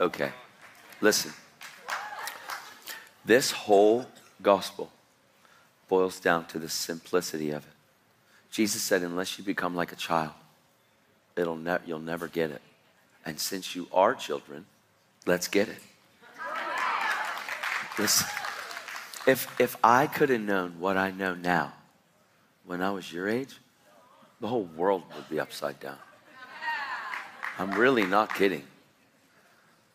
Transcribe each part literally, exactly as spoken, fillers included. Okay, listen. This whole gospel boils down to the simplicity of it. Jesus said, unless you become like a child, it'll ne- you'll never get it. And since you are children, let's get it. Listen, if, if I could have known what I know now when I was your age, the whole world would be upside down. I'm really not kidding.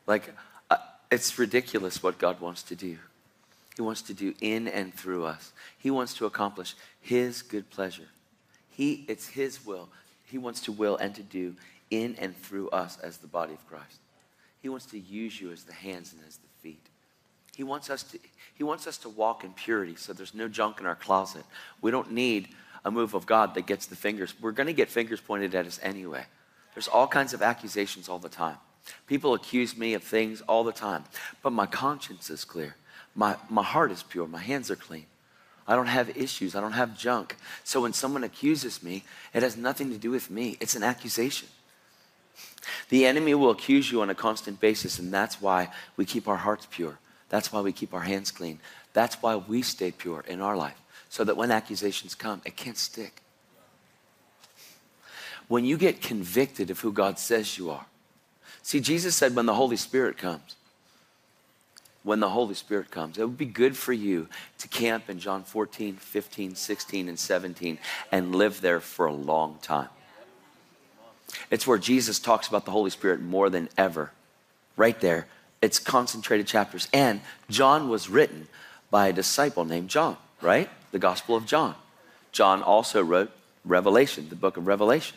Like, uh, it's ridiculous what God wants to do. He wants to do in and through us. He wants to accomplish His good pleasure. He, it's His will. He wants to will and to do in and through us as the body of Christ. He wants to use you as the hands and as the feet. He wants us to, he wants us to walk in purity so there's no junk in our closet. We don't need a move of God that gets the fingers. We're going to get fingers pointed at us anyway. There's all kinds of accusations all the time. People accuse me of things all the time, but my conscience is clear. My, my heart is pure. My hands are clean. I don't have issues. I don't have junk. So when someone accuses me, it has nothing to do with me. It's an accusation. The enemy will accuse you on a constant basis, and that's why we keep our hearts pure. That's why we keep our hands clean. That's why we stay pure in our life, so that when accusations come, it can't stick. When you get convicted of who God says you are, see, Jesus said when the Holy Spirit comes, when the Holy Spirit comes, it would be good for you to camp in John fourteen, fifteen, sixteen, and seventeen and live there for a long time. It's where Jesus talks about the Holy Spirit more than ever. Right there, it's concentrated chapters. And John was written by a disciple named John, right? The Gospel of John. John also wrote Revelation, the book of Revelation,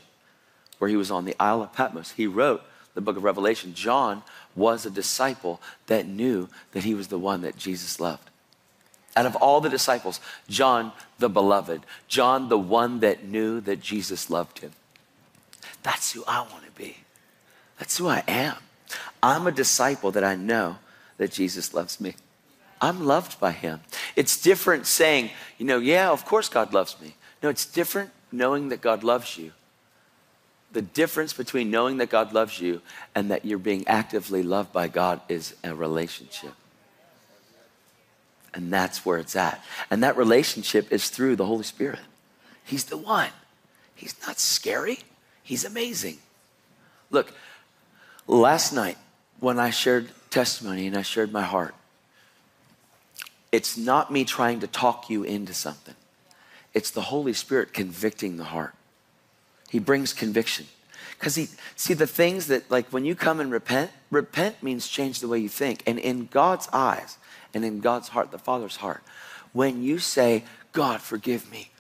where he was on the Isle of Patmos. He wrote the book of Revelation. John was a disciple that knew that he was the one that Jesus loved. Out of all the disciples, John the beloved, John the one that knew that Jesus loved him. That's who I want to be. That's who I am. I'm a disciple that I know that Jesus loves me. I'm loved by Him. It's different saying, you know, yeah, of course God loves me. No, it's different knowing that God loves you. The difference between knowing that God loves you and that you're being actively loved by God is a relationship. And that's where it's at. And that relationship is through the Holy Spirit. He's the one. He's not scary. He's amazing. Look, last night when I shared testimony and I shared my heart, it's not me trying to talk you into something. It's the Holy Spirit convicting the heart. He brings conviction. Because he, see the things that, like when you come and repent, repent means change the way you think. And in God's eyes and in God's heart, the Father's heart, when you say, God, forgive me.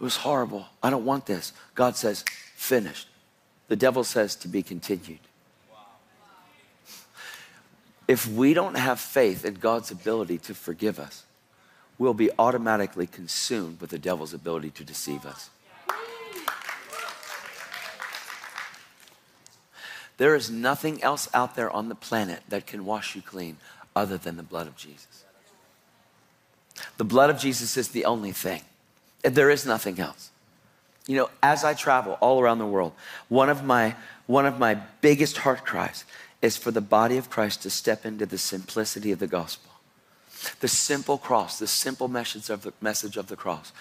It was horrible. I don't want this. God says, finished. The devil says to be continued. Wow. If we don't have faith in God's ability to forgive us, we'll be automatically consumed with the devil's ability to deceive us. There is nothing else out there on the planet that can wash you clean other than the blood of Jesus. The blood of Jesus is the only thing. There is nothing else. You know, as I travel all around the world, one of my, one of my biggest heart cries is for the body of Christ to step into the simplicity of the gospel. The simple cross, the simple message of the, message of the cross.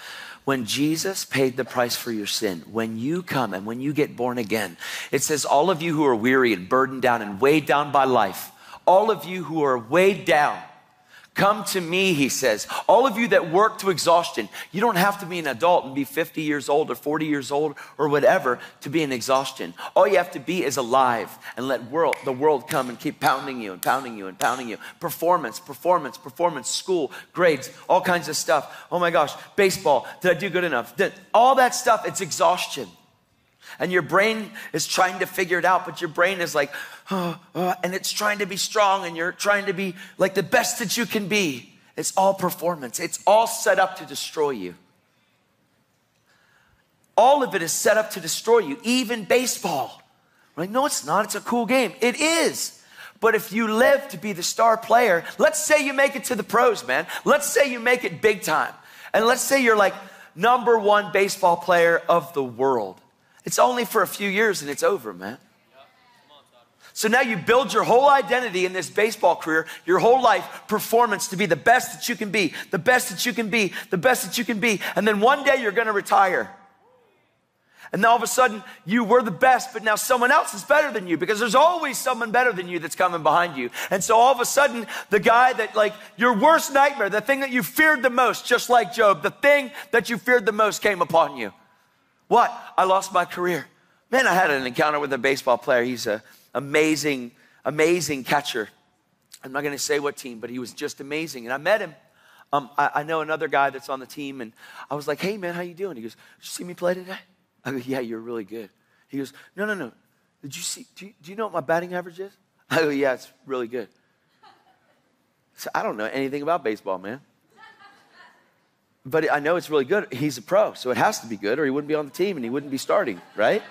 When Jesus paid the price for your sin, when you come and when you get born again, it says, all of you who are weary and burdened down and weighed down by life, all of you who are weighed down, come to me, he says. All of you that work to exhaustion, you don't have to be an adult and be fifty years old or forty years old or whatever to be in exhaustion. All you have to be is alive and let world, the world come and keep pounding you and pounding you and pounding you. Performance, performance, performance, school, grades, all kinds of stuff. Oh my gosh, baseball, did I do good enough? Did, all that stuff, it's exhaustion. And your brain is trying to figure it out, but your brain is like, oh, oh, and it's trying to be strong, and you're trying to be like the best that you can be. It's all performance. It's all set up to destroy you. All of it is set up to destroy you, even baseball. We're like, no, it's not. It's a cool game. It is. But if you live to be the star player, let's say you make it to the pros, man. Let's say you make it big time. And let's say you're like number one baseball player of the world. It's only for a few years and it's over, man. So now you build your whole identity in this baseball career, your whole life, performance to be the best that you can be, the best that you can be, the best that you can be. And then one day you're going to retire. And now all of a sudden you were the best, but now someone else is better than you, because there's always someone better than you that's coming behind you. And so all of a sudden the guy that, like, your worst nightmare, the thing that you feared the most, just like Job, the thing that you feared the most came upon you. What? I lost my career. Man, I had an encounter with a baseball player. He's a amazing, amazing catcher. I'm not going to say what team, but he was just amazing. And I met him. Um, I, I know another guy that's on the team, and I was like, hey, man, how you doing? He goes, did you see me play today? I go, yeah, you're really good. He goes, no, no, no. Did you see, do you, do you know what my batting average is? I go, yeah, it's really good. So I don't know anything about baseball, man. But I know it's really good. He's a pro, so it has to be good, or he wouldn't be on the team, and he wouldn't be starting, right?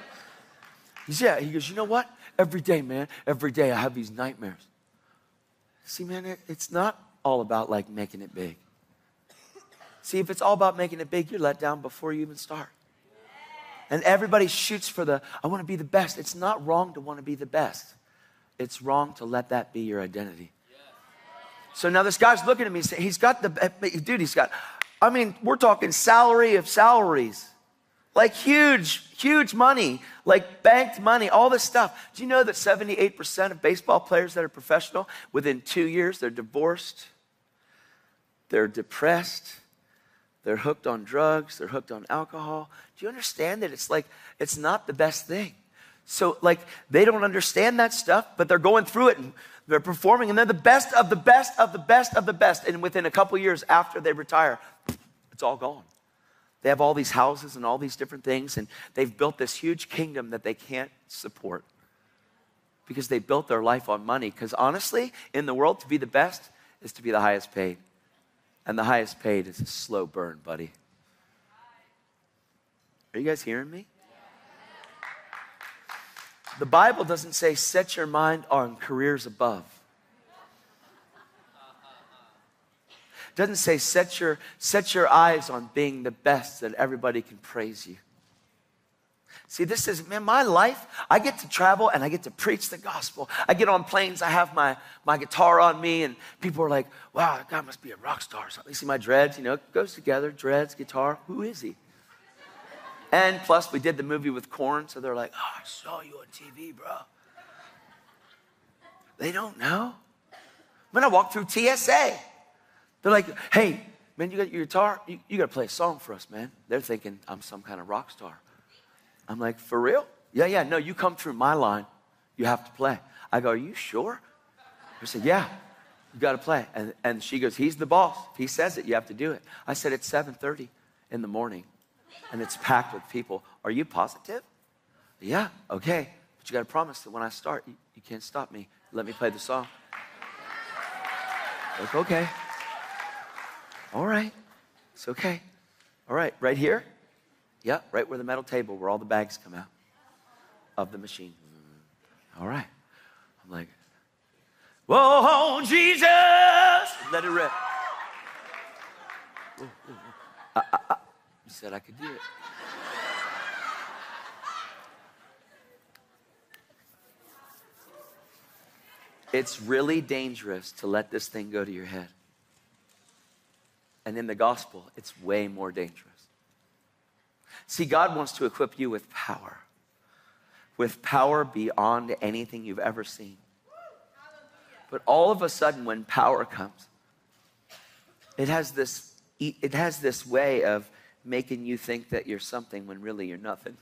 He said, yeah. He goes, you know what? Every day, man, every day I have these nightmares. See, man, it, it's not all about, like, making it big. See, if it's all about making it big, you're let down before you even start. And everybody shoots for the, I want to be the best. It's not wrong to want to be the best. It's wrong to let that be your identity. Yeah. So now this guy's looking at me, saying, he's got the, dude, he's got, I mean, we're talking salary of salaries. Like huge, huge money, like banked money, all this stuff. Do you know that seventy-eight percent of baseball players that are professional, within two years, they're divorced, they're depressed, they're hooked on drugs, they're hooked on alcohol. Do you understand that it's like, it's not the best thing? So like, they don't understand that stuff, but they're going through it and they're performing, and they're the best of the best of the best of the best. And within a couple years after they retire, it's all gone. They have all these houses and all these different things, and they've built this huge kingdom that they can't support because they built their life on money. Because honestly, in the world, to be the best is to be the highest paid. And the highest paid is a slow burn, buddy. Are you guys hearing me? The Bible doesn't say set your mind on careers above. It doesn't say set your, set your eyes on being the best that everybody can praise you. See, this is, man, my life, I get to travel and I get to preach the gospel. I get on planes, I have my, my guitar on me, and people are like, wow, that guy must be a rock star or something. You see my dreads, you know, it goes together, dreads, guitar, who is he? And plus, we did the movie with Korn, so they're like, oh, I saw you on T V, bro. They don't know. When I walk through T S A, they're like, hey, man, you got your guitar? You, you got to play a song for us, man. They're thinking I'm some kind of rock star. I'm like, for real? Yeah, yeah, no, you come through my line, you have to play. I go, are you sure? I said, yeah, you got to play. And, and she goes, he's the boss. If he says it, you have to do it. I said, it's seven thirty in the morning, and it's packed with people. Are you positive? Yeah, okay. But you got to promise that when I start, you, you can't stop me. Let me play the song. Like, okay. All right. It's okay. All right, right here. Yeah, right where the metal table, where all the bags come out of the machine. All right. I'm like, whoa, Jesus. Let it rip. Ooh, ooh, ooh. I, I, I. You said I could do it. It's really dangerous to let this thing go to your head. And in the gospel, it's way more dangerous. See, God wants to equip you with power, with power beyond anything you've ever seen. But all of a sudden, when power comes, it has this, it has this way of making you think that you're something when really you're nothing.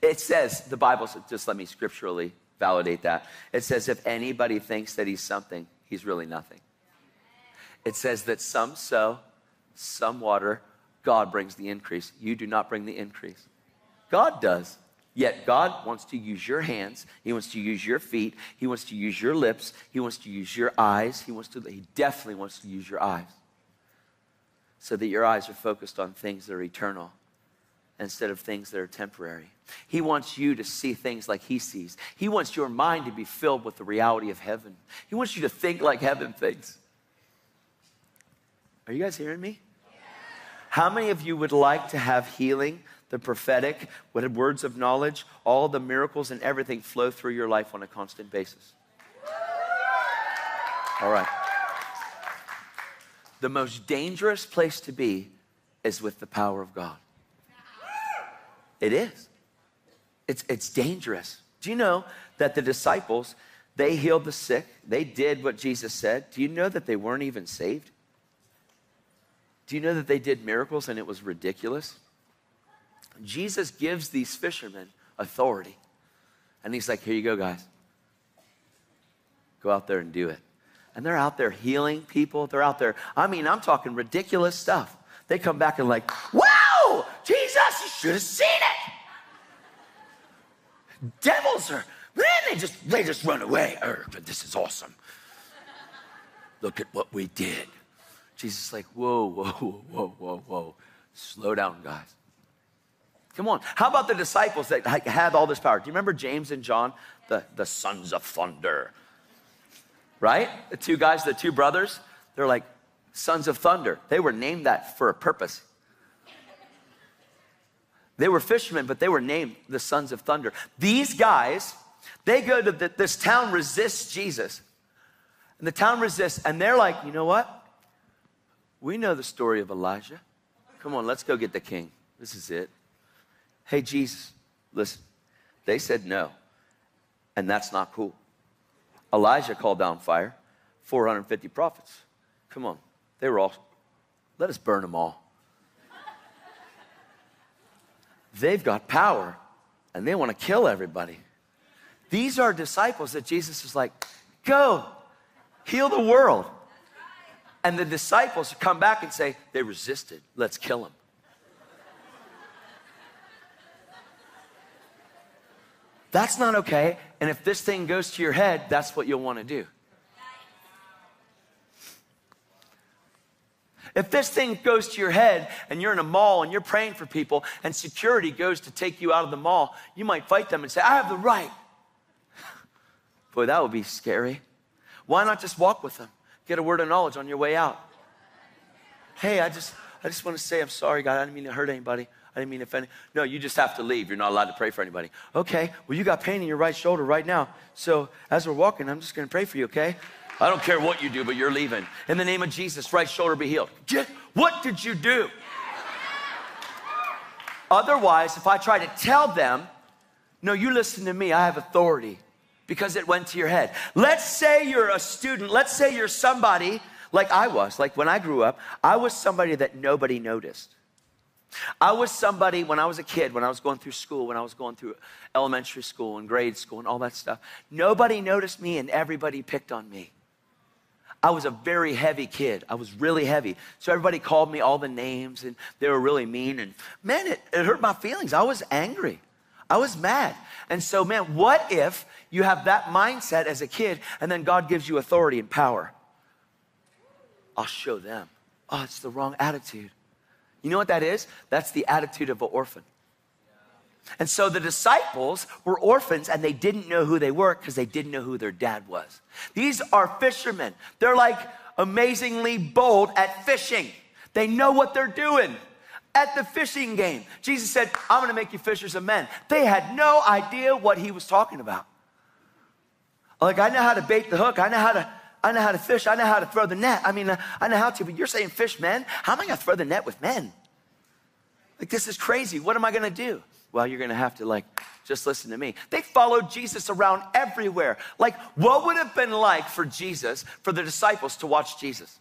It says, the Bible says, just let me scripturally validate that. It says, if anybody thinks that he's something, he's really nothing. It says that some sow, some water, God brings the increase. You do not bring the increase. God does. Yet God wants to use your hands. He wants to use your feet. He wants to use your lips. He wants to use your eyes. He wants to, he definitely wants to use your eyes so that your eyes are focused on things that are eternal instead of things that are temporary. He wants you to see things like he sees. He wants your mind to be filled with the reality of heaven. He wants you to think like heaven thinks. Are you guys hearing me? How many of you would like to have healing the prophetic, words of knowledge, all the miracles and everything flow through your life on a constant basis. All right. The most dangerous place to be is with the power of God. It is. It's, it's dangerous. Do you know that the disciples, they healed the sick. They did what Jesus said. Do you know that they weren't even saved? Do you know that they did miracles and it was ridiculous? Jesus gives these fishermen authority. And he's like, here you go, guys. Go out there and do it. And they're out there healing people. They're out there. I mean, I'm talking ridiculous stuff. They come back and like, wow, Jesus, you should have seen it. Devils are, man, they just, they just run away. Er, but this is awesome. Look at what we did. Jesus is like, whoa, whoa, whoa, whoa, whoa, whoa. Slow down, guys. Come on. How about the disciples that had all this power? Do you remember James and John, the, the sons of thunder? Right? The two guys, the two brothers, they're like sons of thunder. They were named that for a purpose. They were fishermen, but they were named the sons of thunder. These guys, they go to the, this town, resists Jesus. And the town resists, and they're like, you know what? We know the story of Elijah. Come on, let's go get the king. This is it. Hey, Jesus, listen. They said no, and that's not cool. Elijah called down fire, four hundred fifty prophets. Come on, they were all, let us burn them all. They've got power, and they want to kill everybody. These are disciples that Jesus is like, go, heal the world. And the disciples come back and say, they resisted. Let's kill them. That's not okay. And if this thing goes to your head, that's what you'll want to do. If this thing goes to your head and you're in a mall and you're praying for people and security goes to take you out of the mall, you might fight them and say, I have the right. Boy, that would be scary. Why not just walk with them? Get a word of knowledge on your way out. Hey, I just I just want to say I'm sorry, God. I didn't mean to hurt anybody. I didn't mean to offend. No, you just have to leave. You're not allowed to pray for anybody. Okay, well, you got pain in your right shoulder right now. So as we're walking, I'm just going to pray for you, okay? I don't care what you do, but you're leaving. In the name of Jesus, right shoulder be healed. Get, what did you do? Otherwise, if I try to tell them, no, you listen to me. I have authority. Because it went to your head. Let's say you're a student. Let's say you're somebody like I was. Like when I grew up, I was somebody that nobody noticed. I was somebody when I was a kid, when I was going through school, when I was going through elementary school and grade school and all that stuff. Nobody noticed me and everybody picked on me. I was a very heavy kid. I was really heavy. So everybody called me all the names and they were really mean. And man, it, it hurt my feelings. I was angry. I was mad. And so, man, what if you have that mindset as a kid and then God gives you authority and power? I'll show them. Oh, it's the wrong attitude. You know what that is? That's the attitude of an orphan. And so the disciples were orphans and they didn't know who they were because they didn't know who their dad was. These are fishermen. They're like amazingly bold at fishing. They know what they're doing. At the fishing game, Jesus said, I'm going to make you fishers of men. They had no idea what he was talking about. Like, I know how to bait the hook. I know how to, I know how to fish. I know how to throw the net. I mean, I know how to, but you're saying fish men? How am I going to throw the net with men? Like, this is crazy. What am I going to do? Well, you're going to have to, like, just listen to me. They followed Jesus around everywhere. Like, what would it have been like for Jesus, for the disciples to watch Jesus?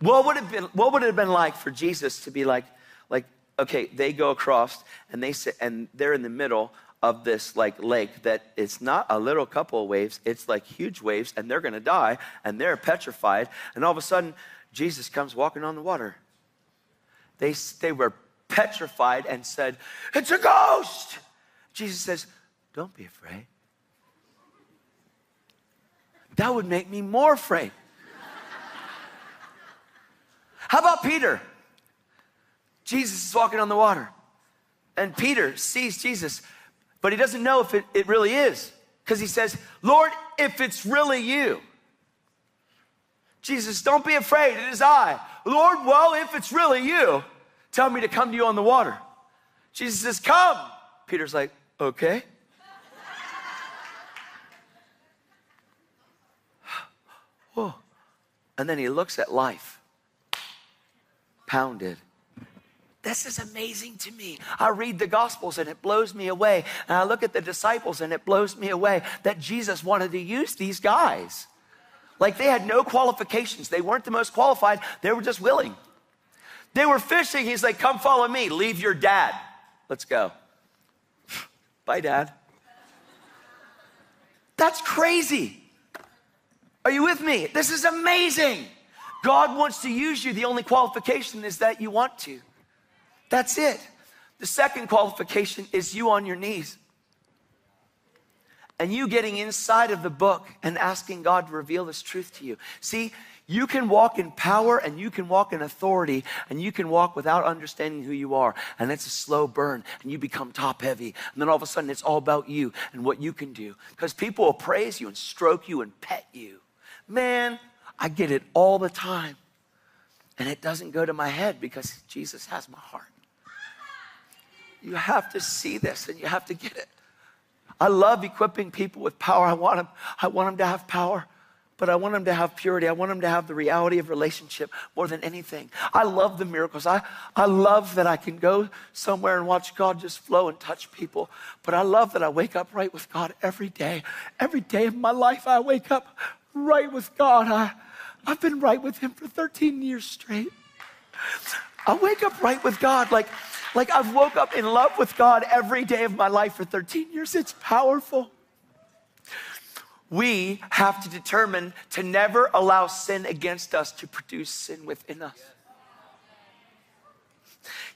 What would it have been, what would it have been like for Jesus to be like, Like, okay, they go across and they sit, and they're in the middle of this like lake that it's not a little couple of waves, it's like huge waves, and they're gonna die, and they're petrified, and all of a sudden, Jesus comes walking on the water. They, they were petrified and said, it's a ghost! Jesus says, don't be afraid. That would make me more afraid. How about Peter? Jesus is walking on the water. And Peter sees Jesus, but he doesn't know if it, it really is. Because he says, Lord, if it's really you. Jesus, don't be afraid, it is I. Lord, well, if it's really you, tell me to come to you on the water. Jesus says, come. Peter's like, okay. Whoa. And then he looks at life. Pounded. This is amazing to me. I read the Gospels and it blows me away. And I look at the disciples and it blows me away that Jesus wanted to use these guys. Like they had no qualifications. They weren't the most qualified. They were just willing. They were fishing. He's like, come follow me. Leave your dad. Let's go. Bye, Dad. That's crazy. Are you with me? This is amazing. God wants to use you. The only qualification is that you want to. That's it. The second qualification is you on your knees. And you getting inside of the book and asking God to reveal this truth to you. See, you can walk in power and you can walk in authority and you can walk without understanding who you are. And it's a slow burn and you become top heavy. And then all of a sudden it's all about you and what you can do. Because people will praise you and stroke you and pet you. Man, I get it all the time. And it doesn't go to my head because Jesus has my heart. You have to see this and you have to get it. I love equipping people with power. I want them, I want them to have power, but I want them to have purity. I want them to have the reality of relationship more than anything. I love the miracles. I, I love that I can go somewhere and watch God just flow and touch people, but I love that I wake up right with God every day. Every day of my life, I wake up right with God. I, I've been right with him for thirteen years straight. I wake up right with God like... Like I've woke up in love with God every day of my life for thirteen years. It's powerful. We have to determine to never allow sin against us to produce sin within us.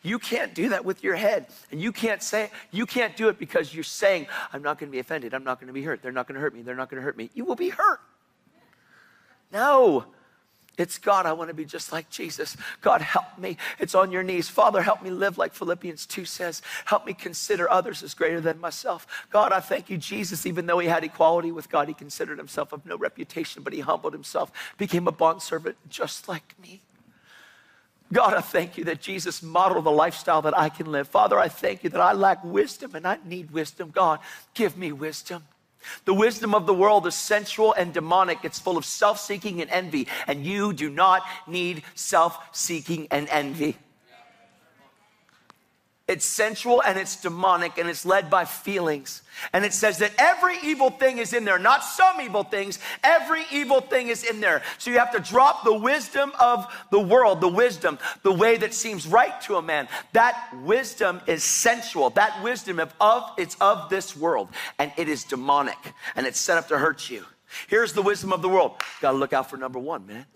You can't do that with your head. And you can't say, you can't do it because you're saying, I'm not going to be offended. I'm not going to be hurt. They're not going to hurt me. They're not going to hurt me. You will be hurt. No. It's God, I want to be just like Jesus. God, help me. It's on your knees. Father, help me live like Philippians two says. Help me consider others as greater than myself. God, I thank you, Jesus. Even though he had equality with God, he considered himself of no reputation, but he humbled himself, became a bondservant just like me. God, I thank you that Jesus modeled the lifestyle that I can live. Father, I thank you that I lack wisdom and I need wisdom. God, give me wisdom. The wisdom of the world is sensual and demonic. It's full of self-seeking and envy. And you do not need self-seeking and envy. It's sensual and it's demonic and it's led by feelings. And it says that every evil thing is in there. Not some evil things. Every evil thing is in there. So you have to drop the wisdom of the world. The wisdom, the way that seems right to a man. That wisdom is sensual. That wisdom of, of it's of this world. And it is demonic. And it's set up to hurt you. Here's the wisdom of the world. Got to look out for number one, man.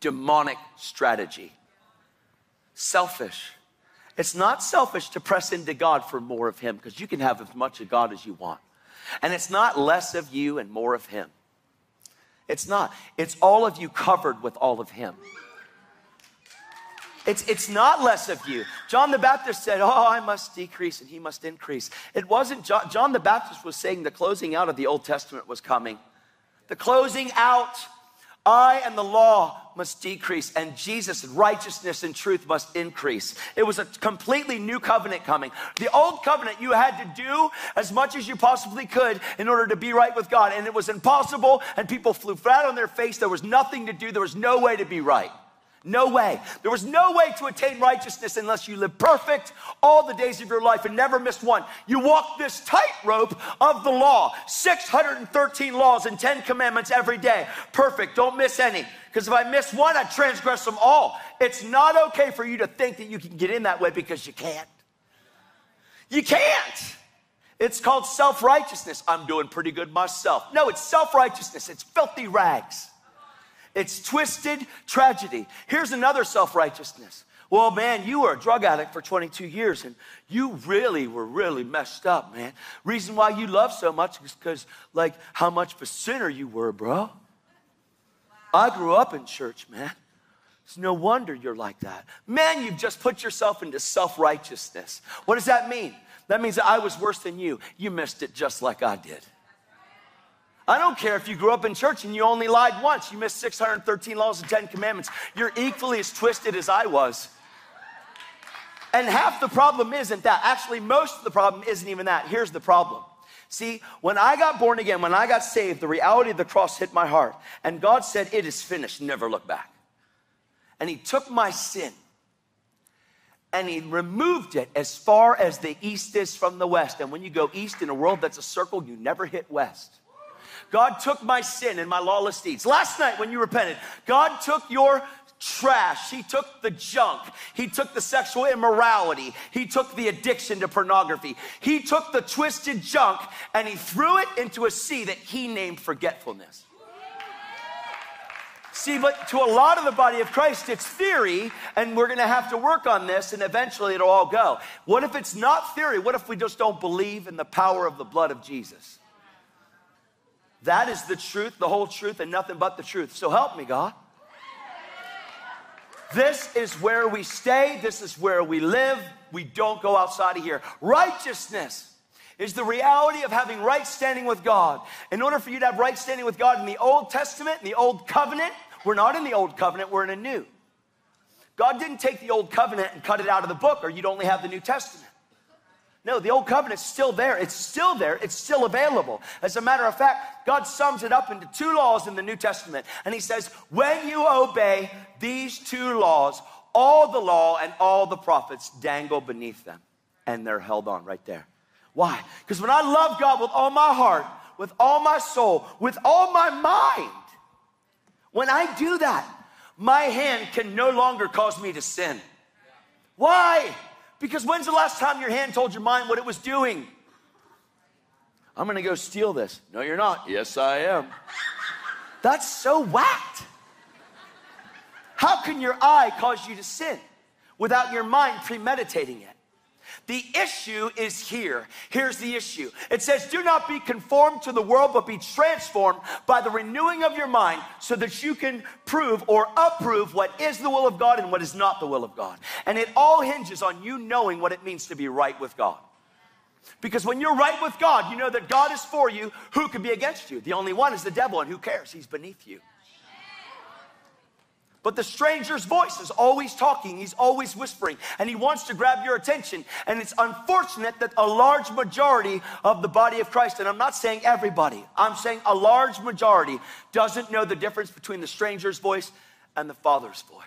Demonic strategy. Selfish. It's not selfish to press into God for more of him because you can have as much of God as you want. And it's not less of you and more of him. It's not. It's all of you covered with all of him. It's, it's not less of you. John the Baptist said, oh, I must decrease and he must increase. It wasn't John, John the Baptist was saying the closing out of the Old Testament was coming. The closing out. I and the law must decrease, and Jesus' righteousness and truth must increase. It was a completely new covenant coming. The old covenant, you had to do as much as you possibly could in order to be right with God, and it was impossible, and people flew flat on their face. There was nothing to do. There was no way to be right. No way. There was no way to attain righteousness unless you lived perfect all the days of your life and never missed one. You walked this tightrope of the law, six hundred thirteen laws and ten commandments every day. Perfect. Don't miss any. Because if I miss one, I transgress them all. It's not okay for you to think that you can get in that way because you can't. You can't. It's called self-righteousness. I'm doing pretty good myself. No, it's self-righteousness. It's filthy rags. It's twisted tragedy. Here's another self-righteousness. Well, man, you were a drug addict for twenty-two years, and you really were really messed up, man. Reason why you love so much is because, like, how much of a sinner you were, bro. Wow. I grew up in church, man. It's no wonder you're like that. Man, you've just put yourself into self-righteousness. What does that mean? That means that I was worse than you. You missed it just like I did. I don't care if you grew up in church and you only lied once. You missed six hundred thirteen laws and ten commandments. You're equally as twisted as I was. And half the problem isn't that. Actually, most of the problem isn't even that. Here's the problem. See, when I got born again, when I got saved, the reality of the cross hit my heart. And God said, it is finished, never look back. And he took my sin and he removed it as far as the east is from the west. And when you go east in a world that's a circle, you never hit west. God took my sin and my lawless deeds. Last night when you repented, God took your trash. He took the junk. He took the sexual immorality. He took the addiction to pornography. He took the twisted junk and he threw it into a sea that he named forgetfulness. See, but to a lot of the body of Christ, it's theory, and we're going to have to work on this, and eventually it'll all go. What if it's not theory? What if we just don't believe in the power of the blood of Jesus? That is the truth, the whole truth, and nothing but the truth. So help me, God. This is where we stay. This is where we live. We don't go outside of here. Righteousness is the reality of having right standing with God. In order for you to have right standing with God in the Old Testament, in the Old Covenant, we're not in the Old Covenant, we're in a new. God didn't take the Old Covenant and cut it out of the book, or you'd only have the New Testament. No, the Old Covenant's still there. It's still there. It's still available. As a matter of fact, God sums it up into two laws in the New Testament. And he says, when you obey these two laws, all the law and all the prophets dangle beneath them. And they're held on right there. Why? Because when I love God with all my heart, with all my soul, with all my mind, when I do that, my hand can no longer cause me to sin. Why? Because when's the last time your hand told your mind what it was doing? I'm going to go steal this. No, you're not. Yes, I am. That's so whacked. How can your eye cause you to sin without your mind premeditating it? The issue is here. Here's the issue. It says, do not be conformed to the world, but be transformed by the renewing of your mind so that you can prove or approve what is the will of God and what is not the will of God. And it all hinges on you knowing what it means to be right with God. Because when you're right with God, you know that God is for you. Who can be against you? The only one is the devil, and who cares? He's beneath you. But the stranger's voice is always talking. He's always whispering. And he wants to grab your attention. And it's unfortunate that a large majority of the body of Christ, and I'm not saying everybody, I'm saying a large majority doesn't know the difference between the stranger's voice and the Father's voice.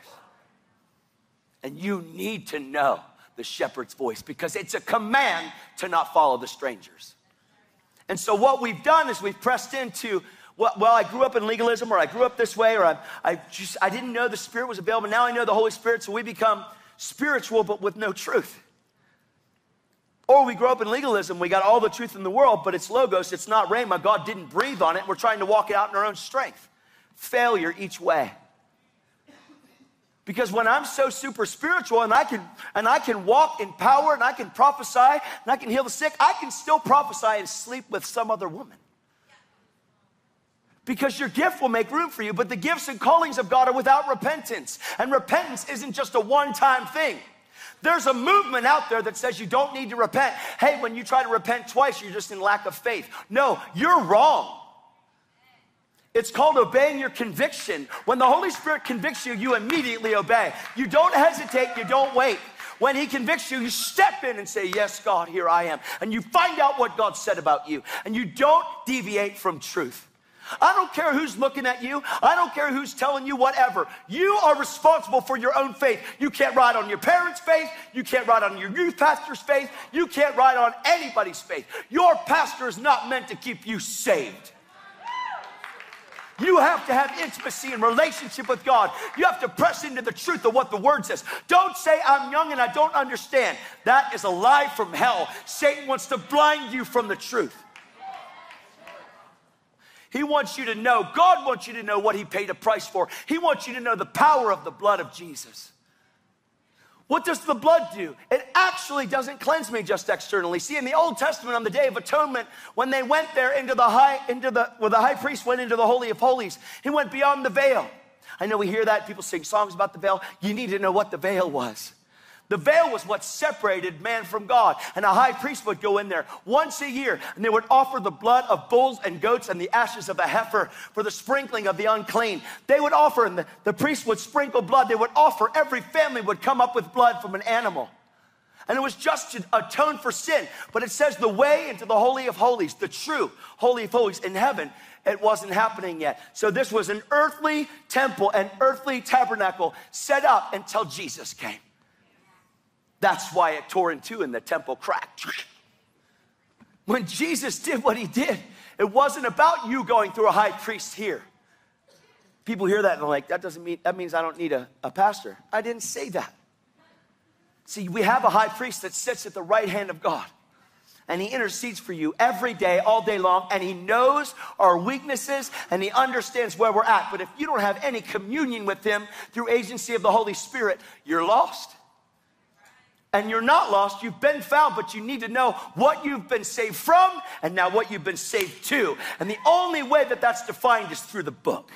And you need to know the shepherd's voice because it's a command to not follow the strangers. And so what we've done is we've pressed into, well, I grew up in legalism, or I grew up this way, or I, I just, I didn't know the Spirit was available. Now I know the Holy Spirit, so we become spiritual, but with no truth. Or we grow up in legalism, we got all the truth in the world, but it's logos, it's not rhema. God didn't breathe on it. We're trying to walk it out in our own strength. Failure each way. Because when I'm so super spiritual and I can and I can walk in power and I can prophesy and I can heal the sick, I can still prophesy and sleep with some other woman. Because your gift will make room for you, but the gifts and callings of God are without repentance. And repentance isn't just a one-time thing. There's a movement out there that says you don't need to repent. Hey, when you try to repent twice, you're just in lack of faith. No, you're wrong. It's called obeying your conviction. When the Holy Spirit convicts you, you immediately obey. You don't hesitate, you don't wait. When he convicts you, you step in and say, yes, God, here I am. And you find out what God said about you. And you don't deviate from truth. I don't care who's looking at you. I don't care who's telling you whatever. You are responsible for your own faith. You can't ride on your parents' faith. You can't ride on your youth pastor's faith. You can't ride on anybody's faith. Your pastor is not meant to keep you saved. You have to have intimacy and relationship with God. You have to press into the truth of what the Word says. Don't say, I'm young and I don't understand. That is a lie from hell. Satan wants to blind you from the truth. He wants you to know, God wants you to know what he paid a price for. He wants you to know the power of the blood of Jesus. What does the blood do? It actually doesn't cleanse me just externally. See, in the Old Testament on the Day of Atonement, when they went there into the high, into the, well, the high priest went into the Holy of Holies. He went beyond the veil. I know we hear that. People sing songs about the veil. You need to know what the veil was. The veil was what separated man from God. And a high priest would go in there once a year, and they would offer the blood of bulls and goats and the ashes of a heifer for the sprinkling of the unclean. They would offer, and the, the priest would sprinkle blood. They would offer. Every family would come up with blood from an animal. And it was just to atone for sin. But it says the way into the Holy of Holies, the true Holy of Holies in heaven, it wasn't happening yet. So this was an earthly temple, an earthly tabernacle set up until Jesus came. That's why it tore in two and the temple cracked. When Jesus did what he did, it wasn't about you going through a high priest here. People hear that and they're like, that doesn't mean, that means I don't need a, a pastor. I didn't say that. See, we have a high priest that sits at the right hand of God, and he intercedes for you every day, all day long, and he knows our weaknesses, and he understands where we're at. But if you don't have any communion with him through agency of the Holy Spirit, you're lost. And you're not lost, you've been found, but you need to know what you've been saved from and now what you've been saved to. And the only way that that's defined is through the book.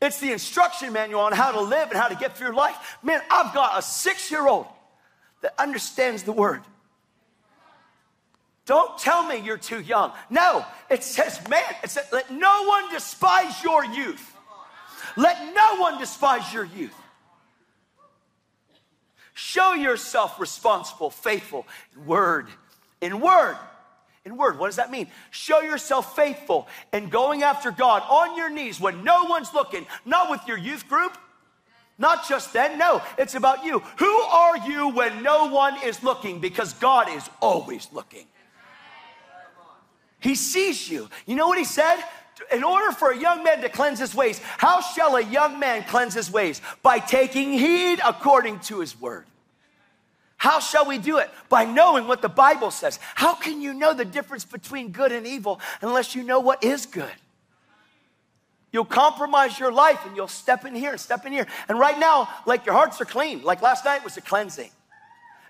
It's the instruction manual on how to live and how to get through life. Man, I've got a six-year-old that understands the word. Don't tell me you're too young. No, it says, man, it says, let no one despise your youth. Let no one despise your youth. Show yourself responsible, faithful, in word, in word, in word. What does that mean? Show yourself faithful in going after God on your knees when no one's looking, not with your youth group, not just then, no, it's about you. Who are you when no one is looking? Because God is always looking. He sees you. You know what he said? In order for a young man to cleanse his ways, how shall a young man cleanse his ways? By taking heed according to his word. How shall we do it? By knowing what the Bible says. How can you know the difference between good and evil unless you know what is good? You'll compromise your life and you'll step in here and step in here. And right now, like your hearts are clean. Like last night was a cleansing.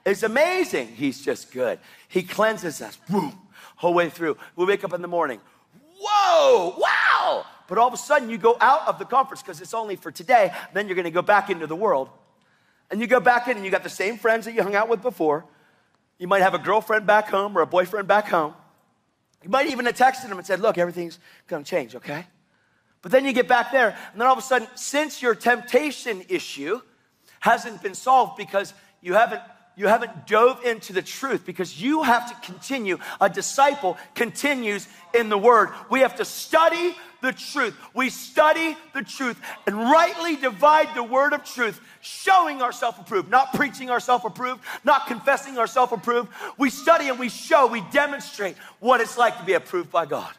It's amazing. He's just good. He cleanses us. Boom. Whole way through. We wake up in the morning. Whoa, wow. But all of a sudden you go out of the conference because it's only for today. Then you're going to go back into the world. And you go back in and you got the same friends that you hung out with before. You might have a girlfriend back home or a boyfriend back home. You might even have texted them and said, look, everything's going to change, okay? But then you get back there and then all of a sudden, since your temptation issue hasn't been solved because you haven't You haven't dove into the truth, because you have to continue. A disciple continues in the word. We have to study the truth. We study the truth and rightly divide the word of truth, showing ourselves approved, not preaching ourselves approved, not confessing ourselves approved. We study and we show, we demonstrate what it's like to be approved by God.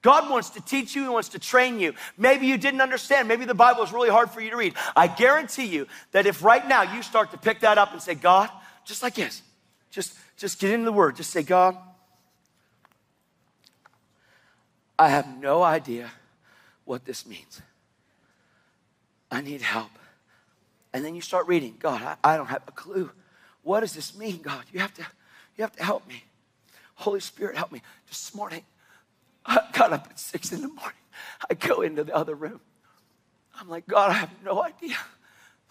God wants to teach you. He wants to train you. Maybe you didn't understand. Maybe the Bible is really hard for you to read. I guarantee you that if right now you start to pick that up and say, God, just like this, just, just get into the word. Just say, God, I have no idea what this means. I need help. And then you start reading. God, I, I don't have a clue. What does this mean, God? You have to, you have to help me. Holy Spirit, help me. This morning, I got up at six in the morning. I go into the other room. I'm like, God, I have no idea.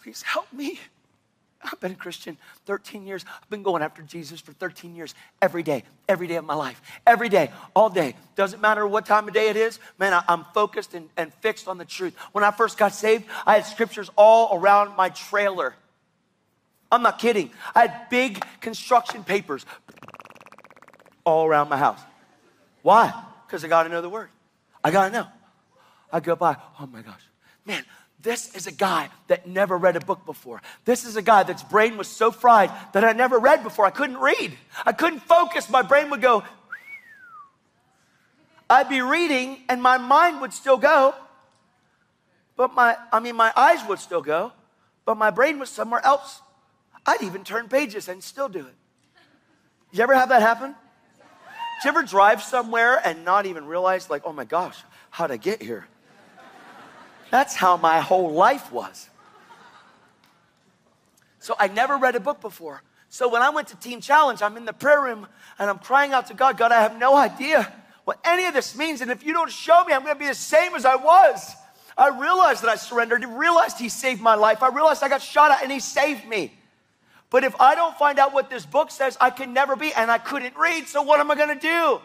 Please help me. I've been a Christian thirteen years. I've been going after Jesus for thirteen years. Every day, every day of my life. Every day, all day. Doesn't matter what time of day it is. Man, I, I'm focused and, and fixed on the truth. When I first got saved, I had scriptures all around my trailer. I'm not kidding. I had big construction papers all around my house. Why? Because I got to know the word. I got to know. I go by, oh my gosh. Man, this is a guy that never read a book before. This is a guy that's brain was so fried that I never read before. I couldn't read. I couldn't focus. My brain would go. I'd be reading and my mind would still go. But my, I mean, my eyes would still go. But my brain was somewhere else. I'd even turn pages and still do it. You ever have that happen? Did you ever drive somewhere and not even realize, like, oh my gosh, how'd I get here? That's how my whole life was. So I never read a book before. So when I went to Team Challenge, I'm in the prayer room and I'm crying out to God, God, I have no idea what any of this means. And if you don't show me, I'm going to be the same as I was. I realized that I surrendered. I realized he saved my life. I realized I got shot at and he saved me. But if I don't find out what this book says, I can never be, and I couldn't read, so what am I going to do?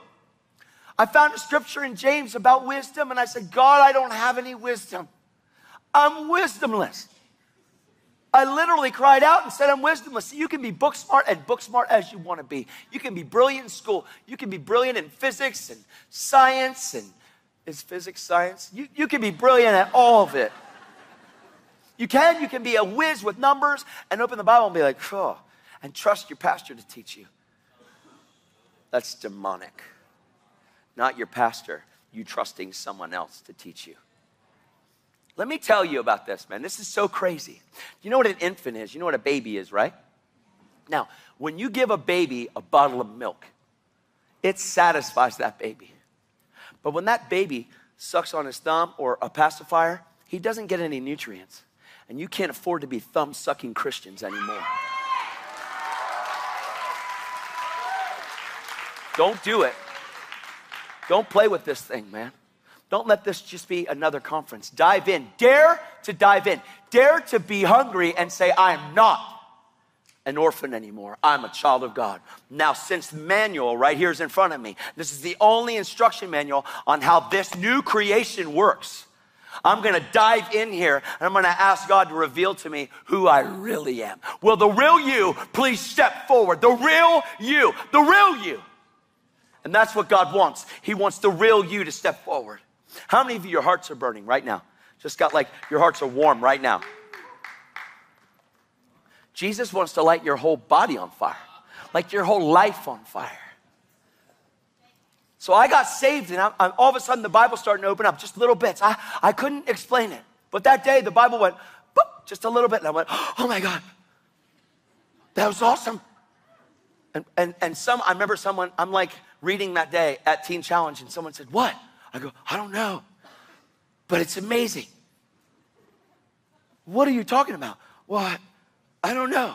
I found a scripture in James about wisdom, and I said, God, I don't have any wisdom. I'm wisdomless. I literally cried out and said, I'm wisdomless. See, you can be book smart and book smart as you want to be. You can be brilliant in school. You can be brilliant in physics and science. And is physics science? You, you can be brilliant at all of it. You can. You can be a whiz with numbers and open the Bible and be like, oh, and trust your pastor to teach you. That's demonic. Not your pastor. You trusting someone else to teach you. Let me tell you about this, man. This is so crazy. You know what an infant is? You know what a baby is, right? Now, when you give a baby a bottle of milk, it satisfies that baby. But when that baby sucks on his thumb or a pacifier, he doesn't get any nutrients. And you can't afford to be thumb-sucking Christians anymore. Don't do it. Don't play with this thing, man. Don't let this just be another conference. Dive in. Dare to dive in. Dare to be hungry and say, I am not an orphan anymore. I'm a child of God. Now, since the manual right here is in front of me, this is the only instruction manual on how this new creation works. I'm going to dive in here, and I'm going to ask God to reveal to me who I really am. Will the real you please step forward? The real you. The real you. And that's what God wants. He wants the real you to step forward. How many of you, your hearts are burning right now? Just got like, your hearts are warm right now. Jesus wants to light your whole body on fire. Like your whole life on fire. So I got saved and I'm, I'm, all of a sudden the Bible's starting to open up, just little bits. I, I couldn't explain it. But that day the Bible went, boop, just a little bit. And I went, oh my God, that was awesome. And, and, and some, I remember someone, I'm like reading that day at Team Challenge and someone said, what? I go, I don't know, but it's amazing. What are you talking about? Well, I, I don't know.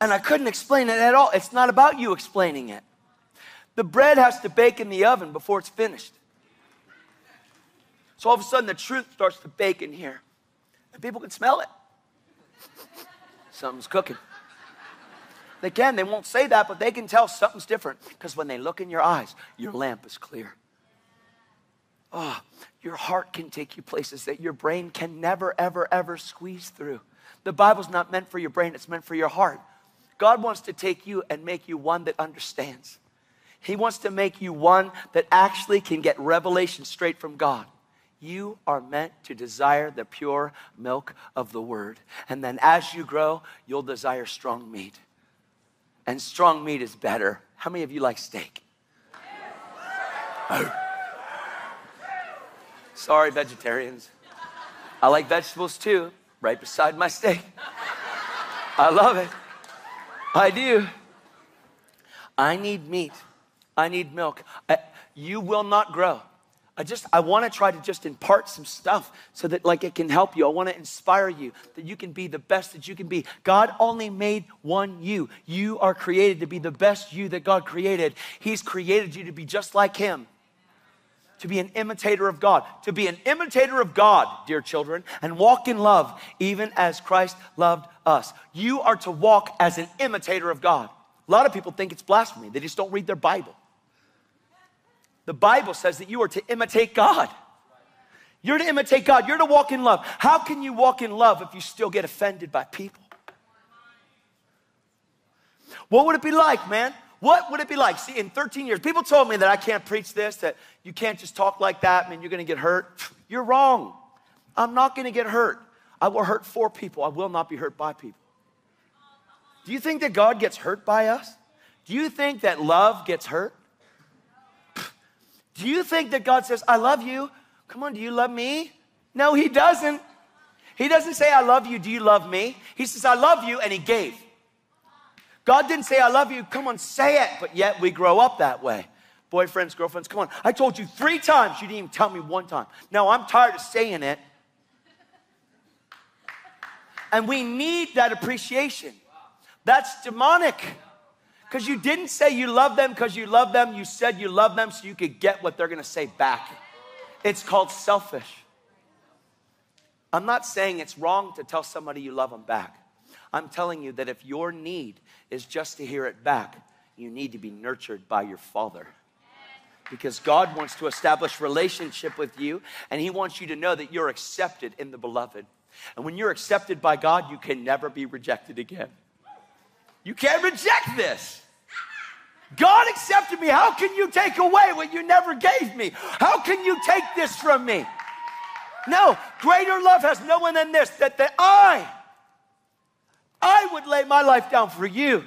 And I couldn't explain it at all. It's not about you explaining it. The bread has to bake in the oven before it's finished. So all of a sudden, the truth starts to bake in here. And people can smell it. Something's cooking. They can. They won't say that, but they can tell something's different. Because when they look in your eyes, your lamp is clear. Oh, your heart can take you places that your brain can never, ever, ever squeeze through. The Bible's not meant for your brain. It's meant for your heart. God wants to take you and make you one that understands. He wants to make you one that actually can get revelation straight from God. You are meant to desire the pure milk of the Word. And then as you grow, you'll desire strong meat. And strong meat is better. How many of you like steak? Oh. Sorry, vegetarians. I like vegetables too, right beside my steak. I love it. I do. I need meat. I need milk. I, you will not grow. I just, I want to try to just impart some stuff so that like it can help you. I want to inspire you that you can be the best that you can be. God only made one you. You are created to be the best you that God created. He's created you to be just like Him. To be an imitator of God, to be an imitator of God, dear children, and walk in love, even as Christ loved us. You are to walk as an imitator of God. A lot of people think it's blasphemy. They just don't read their Bible. The Bible says that you are to imitate God. You're to imitate God. You're to walk in love. How can you walk in love if you still get offended by people? What would it be like, man? What would it be like? See, in thirteen years, people told me that I can't preach this, that you can't just talk like that, I mean, you're going to get hurt. You're wrong. I'm not going to get hurt. I will hurt for people. I will not be hurt by people. Do you think that God gets hurt by us? Do you think that love gets hurt? Do you think that God says, I love you? Come on, do you love me? No, He doesn't. He doesn't say, I love you. Do you love me? He says, I love you, and He gave. God didn't say, I love you. Come on, say it. But yet we grow up that way. Boyfriends, girlfriends, come on. I told you three times. You didn't even tell me one time. No, I'm tired of saying it. And we need that appreciation. That's demonic. Because you didn't say you love them because you love them. You said you love them so you could get what they're going to say back. It's called selfish. I'm not saying it's wrong to tell somebody you love them back. I'm telling you that if your need is just to hear it back, you need to be nurtured by your Father. Because God wants to establish relationship with you, and He wants you to know that you're accepted in the Beloved. And when you're accepted by God, you can never be rejected again. You can't reject this. God accepted me. How can you take away what you never gave me? How can you take this from me? No, greater love has no one than this, that, that I, I would lay my life down for you.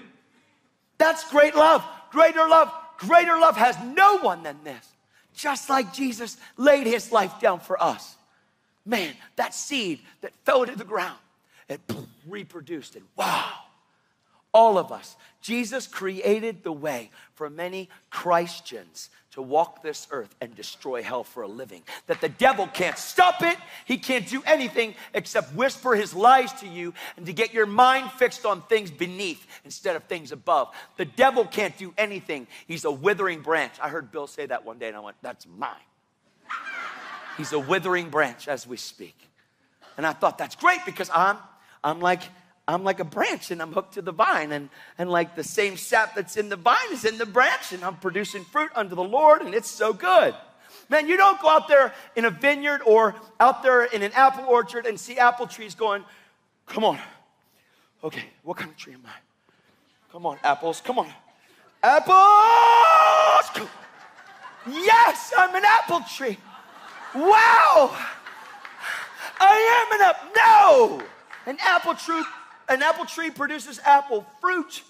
That's great love. Greater love, greater love has no one than this. Just like Jesus laid his life down for us. Man, that seed that fell to the ground, it reproduced, and wow. All of us. Jesus created the way for many Christians to walk this earth and destroy hell for a living. That the devil can't stop it. He can't do anything except whisper his lies to you and to get your mind fixed on things beneath instead of things above. The devil can't do anything. He's a withering branch. I heard Bill say that one day and I went, that's mine. He's a withering branch as we speak. And I thought, that's great, because I'm, I'm like... I'm like a branch and I'm hooked to the vine, and, and like the same sap that's in the vine is in the branch, and I'm producing fruit unto the Lord, and it's so good. Man, you don't go out there in a vineyard or out there in an apple orchard and see apple trees going, come on. Okay, what kind of tree am I? Come on, apples, come on. Apples! Yes, I'm an apple tree. Wow! I am an apple, no! An apple tree. An apple tree produces apple fruit.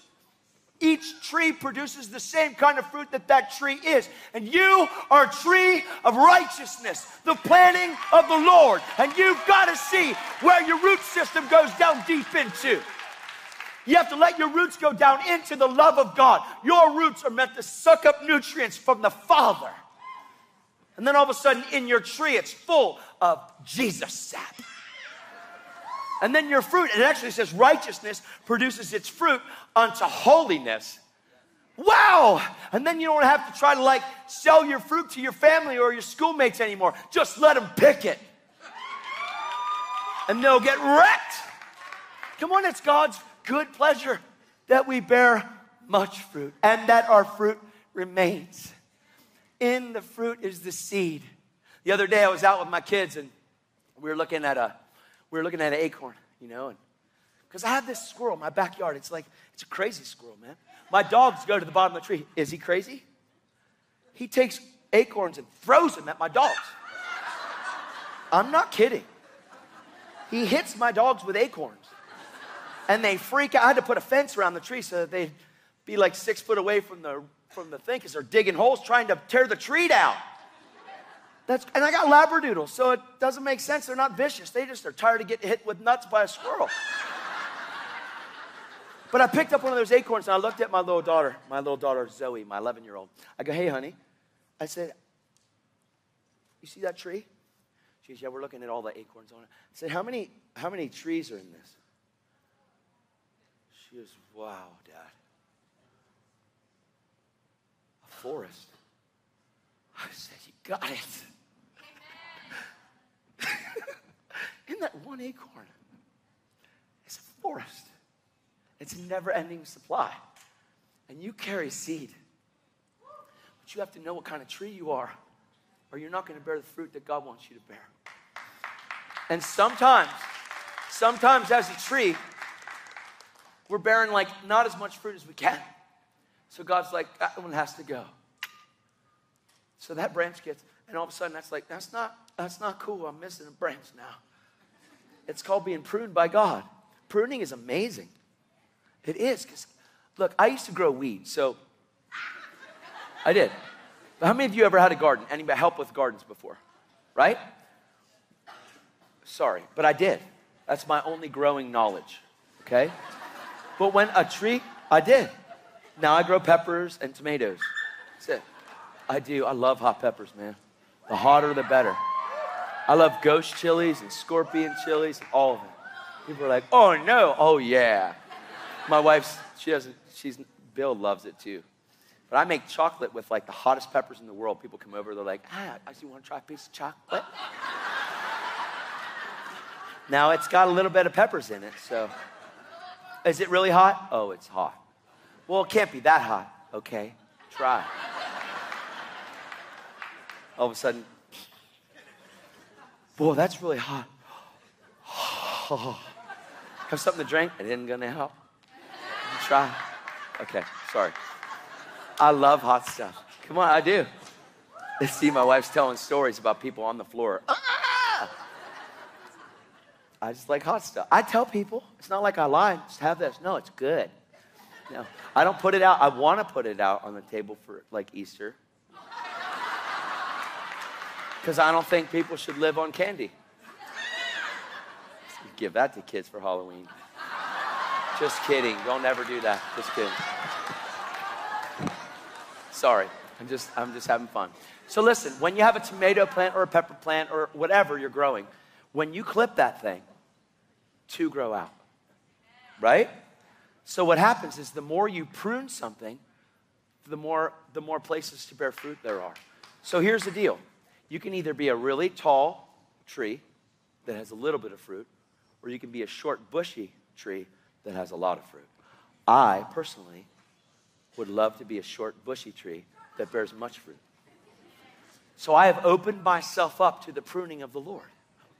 Each tree produces the same kind of fruit that that tree is. And you are a tree of righteousness, the planting of the Lord. And you've got to see where your root system goes down deep into. You have to let your roots go down into the love of God. Your roots are meant to suck up nutrients from the Father. And then all of a sudden in your tree, it's full of Jesus sap. And then your fruit, it actually says righteousness produces its fruit unto holiness. Wow! And then you don't have to try to like sell your fruit to your family or your schoolmates anymore. Just let them pick it. And they'll get wrecked. Come on, it's God's good pleasure that we bear much fruit and that our fruit remains. In the fruit is the seed. The other day I was out with my kids and we were looking at a We were looking at an acorn, you know, because I have this squirrel in my backyard. It's like, it's a crazy squirrel, man. My dogs go to the bottom of the tree. Is he crazy? He takes acorns and throws them at my dogs. I'm not kidding. He hits my dogs with acorns. And they freak out. I had to put a fence around the tree so that they'd be like six foot away from the, from the thing, because they're digging holes trying to tear the tree down. That's, and I got labradoodles, so it doesn't make sense. They're not vicious. They just are tired of getting hit with nuts by a squirrel. But I picked up one of those acorns, and I looked at my little daughter, my little daughter, Zoe, my eleven-year-old. I go, hey, honey. I said, you see that tree? She said, yeah, we're looking at all the acorns on it. I said, how many, how many trees are in this? She goes, wow, Dad. A forest. I said, you got it. In that one acorn, it's a forest. It's a never-ending supply. And you carry seed. But you have to know what kind of tree you are, or you're not going to bear the fruit that God wants you to bear. And sometimes, sometimes as a tree, we're bearing like not as much fruit as we can. So God's like, that one has to go. So that branch gets, and all of a sudden that's like, that's not, that's not cool. I'm missing a branch now. It's called being pruned by God. Pruning is amazing. It is, because, look, I used to grow weed, so I did. But how many of you ever had a garden? Anybody help with gardens before, right? Sorry, but I did. That's my only growing knowledge, okay? But when a tree, I did. Now I grow peppers and tomatoes. That's it. I do. I love hot peppers, man. The hotter, the better. I love ghost chilies and scorpion chilies and all of it. People are like, oh, no. Oh, yeah. My wife's, she doesn't, she's, Bill loves it, too. But I make chocolate with, like, the hottest peppers in the world. People come over, they're like, ah, I just want to try a piece of chocolate. Now, it's got a little bit of peppers in it, so. Is it really hot? Oh, it's hot. Well, it can't be that hot. Okay, try. All of a sudden, boy, that's really hot. oh, have something to drink? It isn't gonna help. Try. Okay, sorry. I love hot stuff. Come on, I do. They see my wife's telling stories about people on the floor. Ah! I just like hot stuff. I tell people, it's not like I lie, just have this. No, it's good. No, I don't put it out. I want to put it out on the table for like Easter. Because I don't think people should live on candy. You give that to kids for Halloween. Just kidding. Don't ever do that. Just kidding. Sorry. I'm just, I'm just having fun. So listen, when you have a tomato plant or a pepper plant or whatever you're growing, when you clip that thing, two grow out, right? So what happens is the more you prune something, the more, the more places to bear fruit there are. So here's the deal. You can either be a really tall tree that has a little bit of fruit, or you can be a short, bushy tree that has a lot of fruit. I personally would love to be a short, bushy tree that bears much fruit. So I have opened myself up to the pruning of the Lord.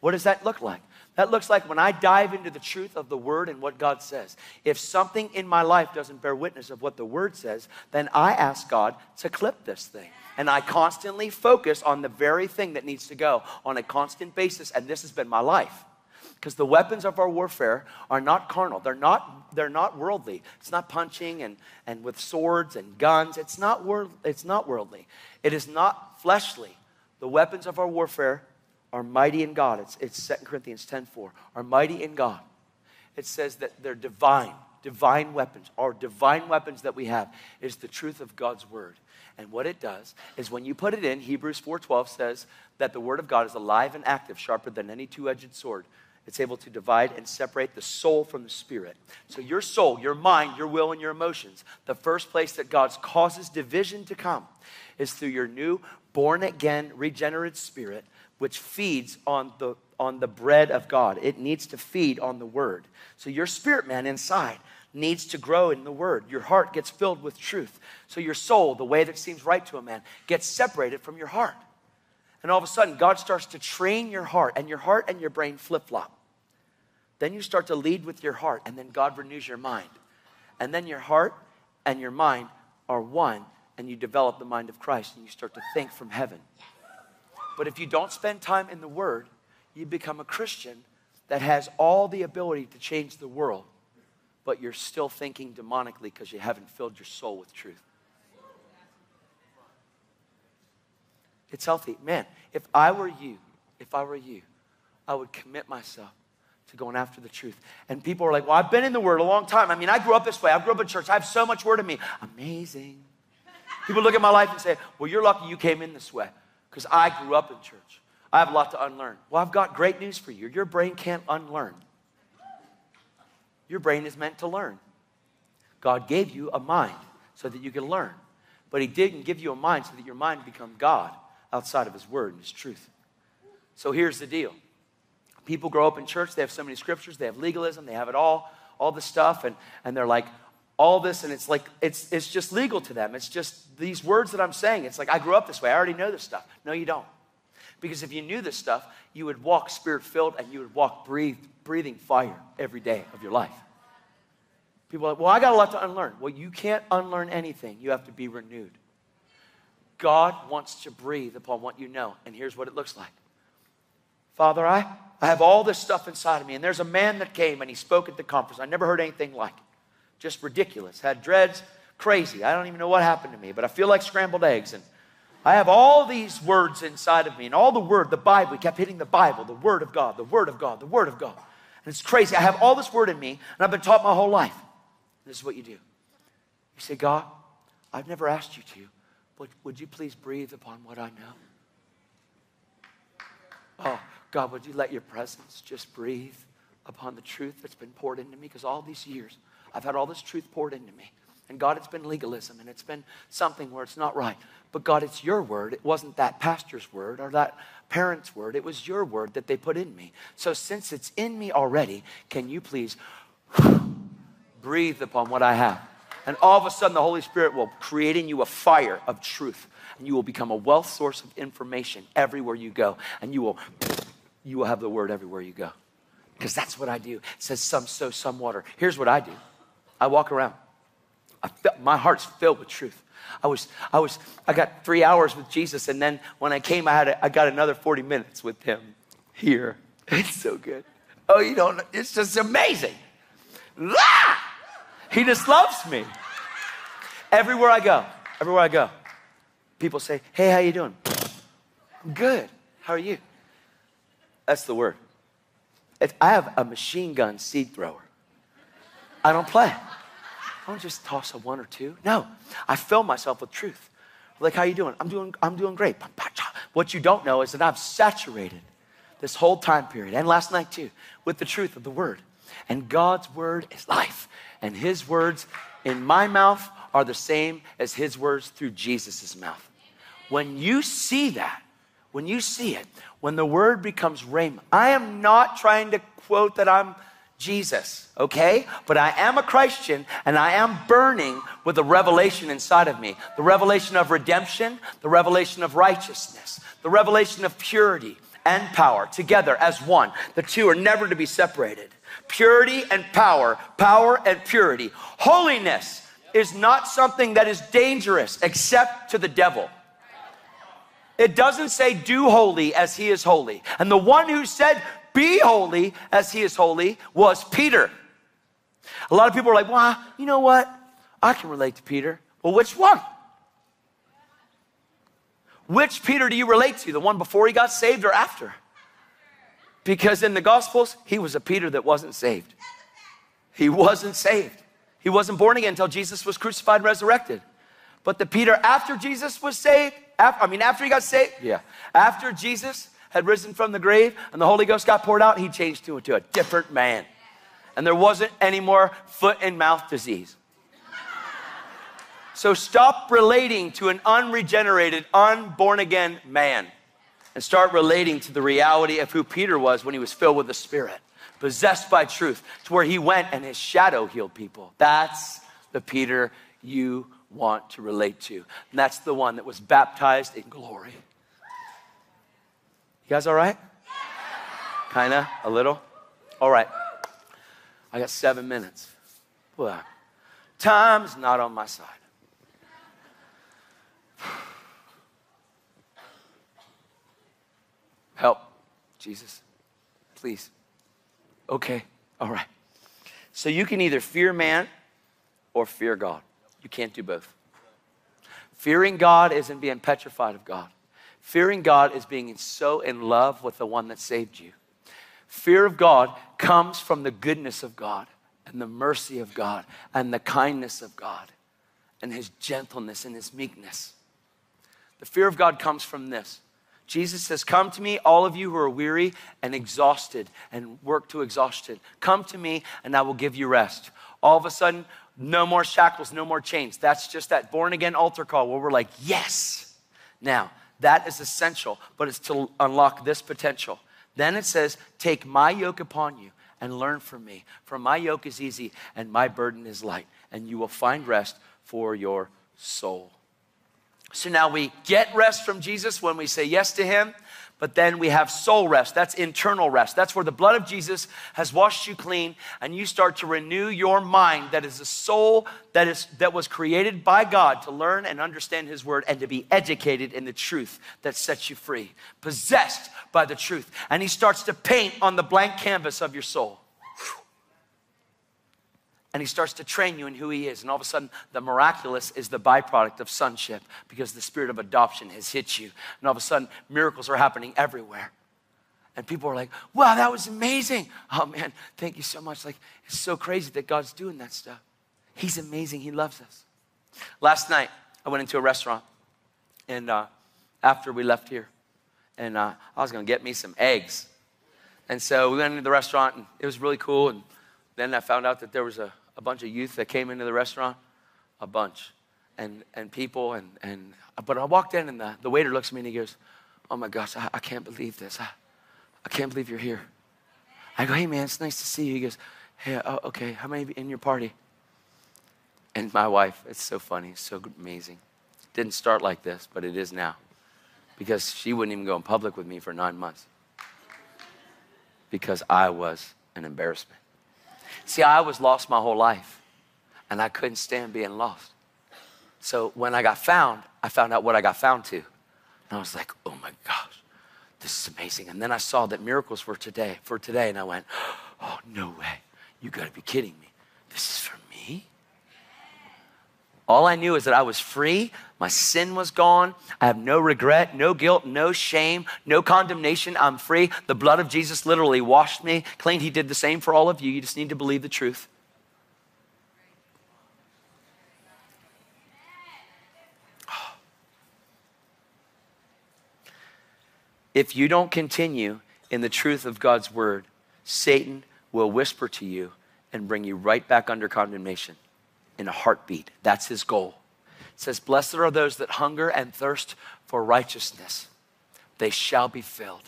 What does that look like? That looks like when I dive into the truth of the Word and what God says. If something in my life doesn't bear witness of what the Word says, then I ask God to clip this thing. And I constantly focus on the very thing that needs to go on a constant basis. And this has been my life. Because the weapons of our warfare are not carnal. They're not, they're not worldly. It's not punching and, and with swords and guns. It's not, wor- it's not worldly. It is not fleshly. The weapons of our warfare are mighty in God. It's, it's Second Corinthians ten four. Are mighty in God. It says that they're divine, divine weapons. Our divine weapons that we have is the truth of God's word. And what it does is when you put it in, Hebrews four twelve says that the word of God is alive and active, sharper than any two-edged sword. It's able to divide and separate the soul from the spirit. So your soul, your mind, your will, and your emotions, the first place that God causes division to come is through your new born-again, regenerate spirit, which feeds on the, on the bread of God. It needs to feed on the word. So your spirit man inside needs to grow in the word. Your heart gets filled with truth. So your soul, the way that seems right to a man, gets separated from your heart. And all of a sudden, God starts to train your heart, and your heart and your brain flip-flop. Then you start to lead with your heart, and then God renews your mind. And then your heart and your mind are one, and you develop the mind of Christ, and you start to think from heaven. But if you don't spend time in the Word, you become a Christian that has all the ability to change the world, but you're still thinking demonically because you haven't filled your soul with truth. It's healthy. Man, if I were you, if I were you, I would commit myself to going after the truth. And people are like, well, I've been in the Word a long time. I mean, I grew up this way. I grew up in church. I have so much Word in me. Amazing. People look at my life and say, well, you're lucky you came in this way because I grew up in church. I have a lot to unlearn. Well, I've got great news for you. Your brain can't unlearn. Your brain is meant to learn. God gave you a mind so that you can learn. But he didn't give you a mind so that your mind become God outside of his word and his truth. So here's the deal. People grow up in church, they have so many scriptures, they have legalism, they have it all, all the stuff, and, and they're like, all this, and it's like, it's, it's just legal to them. It's just these words that I'm saying. It's like, I grew up this way, I already know this stuff. No, you don't. Because if you knew this stuff, you would walk spirit-filled and you would walk breathed, breathing fire every day of your life. People are like, well, I got a lot to unlearn. Well, you can't unlearn anything. You have to be renewed. God wants to breathe upon what you know. And here's what it looks like. Father, I, I have all this stuff inside of me. And there's a man that came and he spoke at the conference. I never heard anything like it. Just ridiculous. Had dreads. Crazy. I don't even know what happened to me. But I feel like scrambled eggs. And I have all these words inside of me. And all the word, the Bible. We kept hitting the Bible. The word of God. The word of God. The word of God. And it's crazy. I have all this word in me. And I've been taught my whole life. This is what you do. You say, God, I've never asked you to. Would, would you please breathe upon what I know? Oh, God, would you let your presence just breathe upon the truth that's been poured into me? Because all these years, I've had all this truth poured into me. And God, it's been legalism, and it's been something where it's not right. But God, it's your word. It wasn't that pastor's word or that parent's word. It was your word that they put in me. So since it's in me already, can you please breathe upon what I have? And all of a sudden, the Holy Spirit will create in you a fire of truth. And you will become a wealth source of information everywhere you go. And you will, you will have the word everywhere you go. because that's what I do. It says some sow, some water. Here's what I do. I walk around. I felt, my heart's filled with truth. I was, I was, I got three hours with Jesus, and then when I came, I had, a, I got another forty minutes with him here. It's so good. Oh, you don't, it's just amazing. Ah! He just loves me. Everywhere I go, everywhere I go, people say, hey, how you doing? I'm good. How are you? That's the word. It's, I have a machine gun seed thrower. I don't play. I don't just toss a one or two. No, I fill myself with truth. Like, how you doing? I'm doing, I'm doing great. What you don't know is that I'm saturated this whole time period, and last night too, with the truth of the word. And God's word is life. And his words in my mouth are the same as his words through Jesus' mouth. When you see that, when you see it, when the word becomes rhema, I am not trying to quote that I'm Jesus, okay? But I am a Christian, and I am burning with a revelation inside of me. The revelation of redemption, the revelation of righteousness, the revelation of purity and power together as one. The two are never to be separated. Purity and power, power and purity. Holiness is not something that is dangerous except to the devil. It doesn't say do holy as he is holy. And the one who said be holy as he is holy was Peter. A lot of people are like, well, you know what? I can relate to Peter. Well, which one? Which Peter do you relate to? The one before he got saved or after? Because in the Gospels, he was a Peter that wasn't saved. He wasn't saved. He wasn't born again until Jesus was crucified and resurrected. But the Peter after Jesus was saved, after, I mean, after he got saved, yeah, after Jesus had risen from the grave and the Holy Ghost got poured out, he changed to, to a different man. And there wasn't any more foot and mouth disease. So stop relating to an unregenerated, unborn again man, and start relating to the reality of who Peter was when he was filled with the Spirit, possessed by truth, to where he went and his shadow healed people. That's the Peter you want to relate to. And that's the one that was baptized in glory. You guys all right? Kinda, a little? All right. I got seven minutes. Well, time's not on my side. Help, Jesus, please. Okay, all right. So you can either fear man or fear God. You can't do both. Fearing God isn't being petrified of God. Fearing God is being so in love with the one that saved you. Fear of God comes from the goodness of God and the mercy of God and the kindness of God and his gentleness and his meekness. The fear of God comes from this. Jesus says, come to me, all of you who are weary and exhausted and work to exhaustion. Come to me and I will give you rest. All of a sudden, no more shackles, no more chains. That's just that born again altar call where we're like, yes. Now, that is essential, but it's to unlock this potential. Then it says, take my yoke upon you and learn from me. For my yoke is easy and my burden is light, and you will find rest for your soul. So now we get rest from Jesus when we say yes to him, but then we have soul rest. That's internal rest. That's where the blood of Jesus has washed you clean and you start to renew your mind. That is a soul that is that was created by God to learn and understand his word and to be educated in the truth that sets you free, possessed by the truth. And he starts to paint on the blank canvas of your soul. And he starts to train you in who he is. And all of a sudden, the miraculous is the byproduct of sonship because the spirit of adoption has hit you. And all of a sudden, miracles are happening everywhere. And people are like, wow, that was amazing. Oh, man, thank you so much. Like, it's so crazy that God's doing that stuff. He's amazing. He loves us. Last night, I went into a restaurant. And uh, after we left here, and uh, I was going to get me some eggs. And so we went into the restaurant, and it was really cool. And then I found out that there was a a bunch of youth that came into the restaurant, a bunch, and and people, and, and but I walked in, and the, the waiter looks at me, and he goes, oh, my gosh, I, I can't believe this. I, I can't believe you're here. I go, hey, man, it's nice to see you. He goes, hey, oh, okay, how many in your party? And my wife, it's so funny, it's so amazing. Didn't start like this, but it is now, because she wouldn't even go in public with me for nine months because I was an embarrassment. See, I was lost my whole life, and I couldn't stand being lost. So when I got found, I found out what I got found to. And I was like, oh my gosh, this is amazing. And then I saw that miracles were today, for today, and I went, oh, no way. You gotta be kidding me. This is for me? All I knew is that I was free. My sin was gone. I have no regret, no guilt, no shame, no condemnation. I'm free. The blood of Jesus literally washed me clean. He did the same for all of you. You just need to believe the truth. Oh. If you don't continue in the truth of God's word, Satan will whisper to you and bring you right back under condemnation in a heartbeat. That's his goal. It says, blessed are those that hunger and thirst for righteousness. They shall be filled.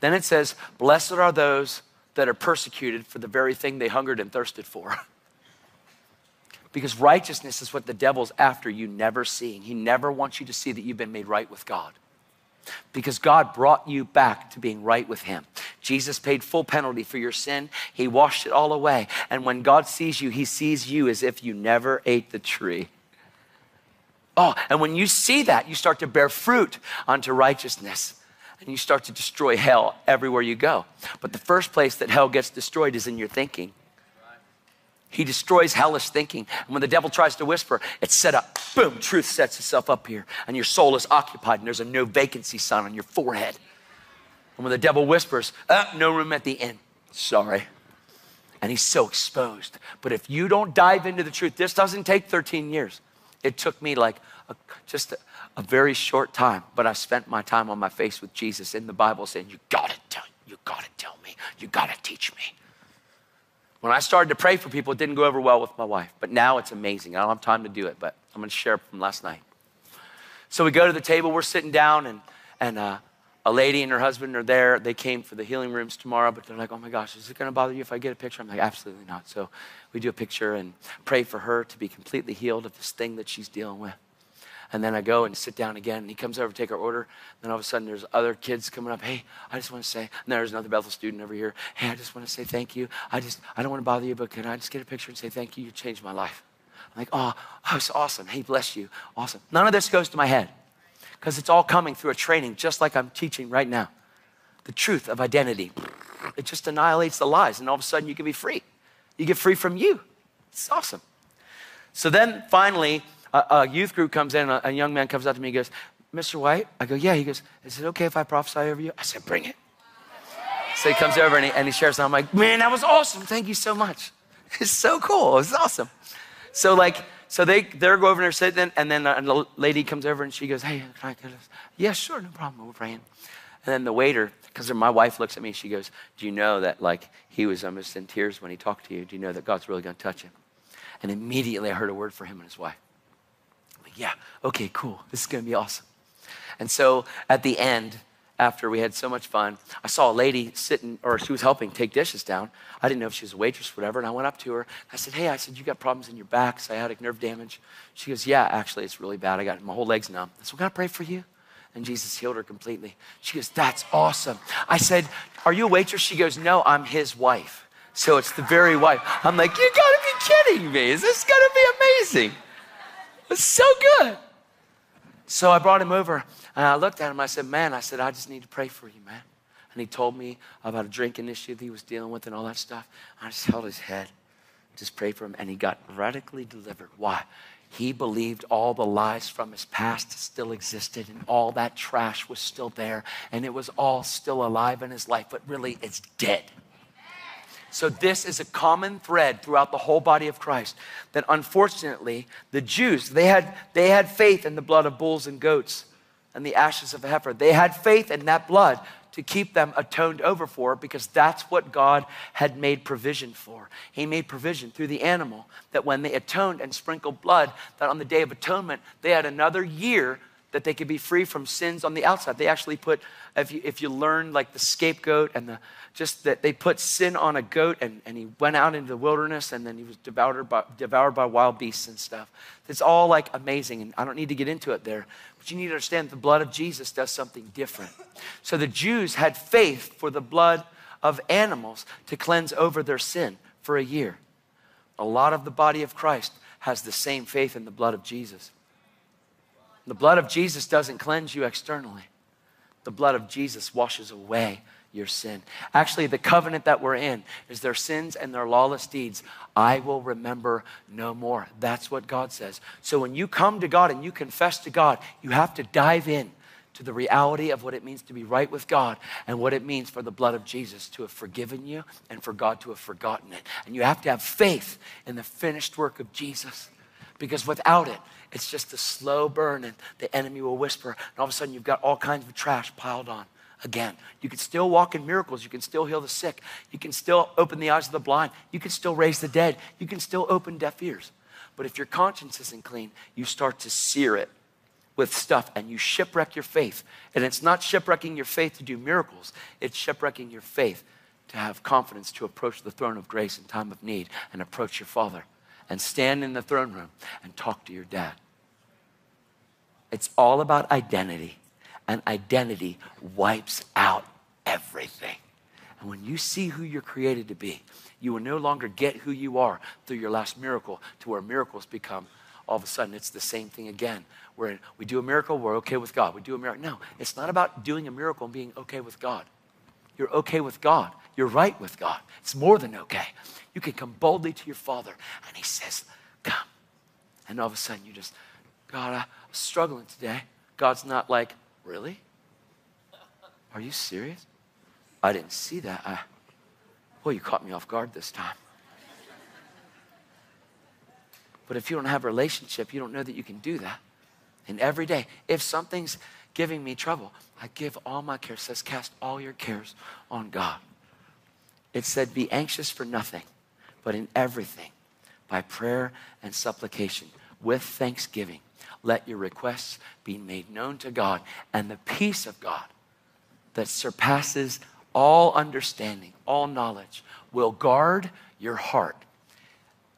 Then it says, blessed are those that are persecuted for the very thing they hungered and thirsted for. Because righteousness is what the devil's after you never seeing. He never wants you to see that you've been made right with God. Because God brought you back to being right with him. Jesus paid full penalty for your sin. He washed it all away. And when God sees you, he sees you as if you never ate the tree. Oh, and when you see that, you start to bear fruit unto righteousness. And you start to destroy hell everywhere you go. But the first place that hell gets destroyed is in your thinking. He destroys hellish thinking. And when the devil tries to whisper, it's set up. Boom, truth sets itself up here. And your soul is occupied and there's a no vacancy sign on your forehead. And when the devil whispers, oh, no room at the inn. Sorry. And he's so exposed. But if you don't dive into the truth, this doesn't take thirteen years. It took me like a, just a, a very short time. But I spent my time on my face with Jesus in the Bible saying, you gotta tell, you gotta tell me, you gotta teach me. When I started to pray for people, it didn't go over well with my wife. But now it's amazing. I don't have time to do it, but I'm going to share from last night. So we go to the table. We're sitting down, and, and uh, a lady and her husband are there. They came for the healing rooms tomorrow, but they're like, oh, my gosh, is it going to bother you if I get a picture? I'm like, absolutely not. So we do a picture and pray for her to be completely healed of this thing that she's dealing with. And then I go and sit down again, and he comes over to take our order. And then all of a sudden, there's other kids coming up. Hey, I just want to say, and there's another Bethel student over here. Hey, I just want to say thank you. I just, I don't want to bother you, but can I just get a picture and say thank you? You changed my life. I'm like, oh, that was awesome. Hey, bless you. Awesome. None of this goes to my head because it's all coming through a training just like I'm teaching right now. The truth of identity. It just annihilates the lies, and all of a sudden, you can be free. You get free from you. It's awesome. So then, finally, A, a youth group comes in, a, a young man comes up to me and goes, Mister White? I go, yeah. He goes, is it okay if I prophesy over you? I said, bring it. So he comes over and he, and he shares, and I'm like, man, that was awesome. Thank you so much. It's so cool. It's awesome. So like, so they, they're going over and they're sitting, and then a, a lady comes over and she goes, hey, can I get this? Yeah, sure, no problem. We're praying. And then the waiter, because my wife looks at me, she goes, do you know that like he was almost in tears when he talked to you? Do you know that God's really going to touch him? And immediately I heard a word for him and his wife. Yeah, okay, cool. This is going to be awesome. And so at the end, after we had so much fun, I saw a lady sitting, or she was helping take dishes down. I didn't know if she was a waitress or whatever, and I went up to her. I said, hey, I said, you got problems in your back, sciatic nerve damage. She goes, yeah, actually, it's really bad. I got my whole leg's numb. I said, well, can I pray for you? And Jesus healed her completely. She goes, that's awesome. I said, are you a waitress? She goes, no, I'm his wife. So it's the very wife. I'm like, you got to be kidding me. Is this going to be amazing? It's so good. So I brought him over, and I looked at him. I said, man, I said, I just need to pray for you, man. And he told me about a drinking issue that he was dealing with and all that stuff. I just held his head, just prayed for him, and he got radically delivered. Why? He believed all the lies from his past still existed, and all that trash was still there, and it was all still alive in his life, but really it's dead. So this is a common thread throughout the whole body of Christ, that unfortunately the Jews, they had, they had faith in the blood of bulls and goats and the ashes of a heifer. They had faith in that blood to keep them atoned over for, because that's what God had made provision for. He made provision through the animal that when they atoned and sprinkled blood, that on the Day of Atonement, they had another year that they could be free from sins on the outside. They actually put, if you, if you learn like the scapegoat and the, just that they put sin on a goat, and, and he went out into the wilderness, and then he was devoured by, devoured by wild beasts and stuff. It's all like amazing, and I don't need to get into it there, but you need to understand the blood of Jesus does something different. So the Jews had faith for the blood of animals to cleanse over their sin for a year. A lot of the body of Christ has the same faith in the blood of Jesus. The blood of Jesus doesn't cleanse you externally. The blood of Jesus washes away your sin. Actually, the covenant that we're in is their sins and their lawless deeds I will remember no more. That's what God says. So when you come to God and you confess to God, you have to dive in to the reality of what it means to be right with God and what it means for the blood of Jesus to have forgiven you and for God to have forgotten it. And you have to have faith in the finished work of Jesus, because without it, it's just a slow burn and the enemy will whisper, and all of a sudden you've got all kinds of trash piled on. Again, you can still walk in miracles. You can still heal the sick. You can still open the eyes of the blind. You can still raise the dead. You can still open deaf ears. But if your conscience isn't clean, you start to sear it with stuff and you shipwreck your faith. And it's not shipwrecking your faith to do miracles. It's shipwrecking your faith to have confidence to approach the throne of grace in time of need and approach your Father and stand in the throne room and talk to your dad. It's all about identity. And identity wipes out everything. And when you see who you're created to be, you will no longer get who you are through your last miracle, to where miracles become, all of a sudden, it's the same thing again. Where we do a miracle, we're okay with God. We do a miracle. No, it's not about doing a miracle and being okay with God. You're okay with God. You're right with God. It's more than okay. You can come boldly to your Father, and He says, come. And all of a sudden, you just, God, I'm struggling today. God's not like, really? Are you serious? I didn't see that. I, well, you caught me off guard this time. But if you don't have a relationship, you don't know that you can do that. And every day, if something's giving me trouble, I give all my cares. It says, cast all your cares on God. It said, be anxious for nothing, but in everything, by prayer and supplication, with thanksgiving, let your requests be made known to God, and the peace of God that surpasses all understanding, all knowledge, will guard your heart.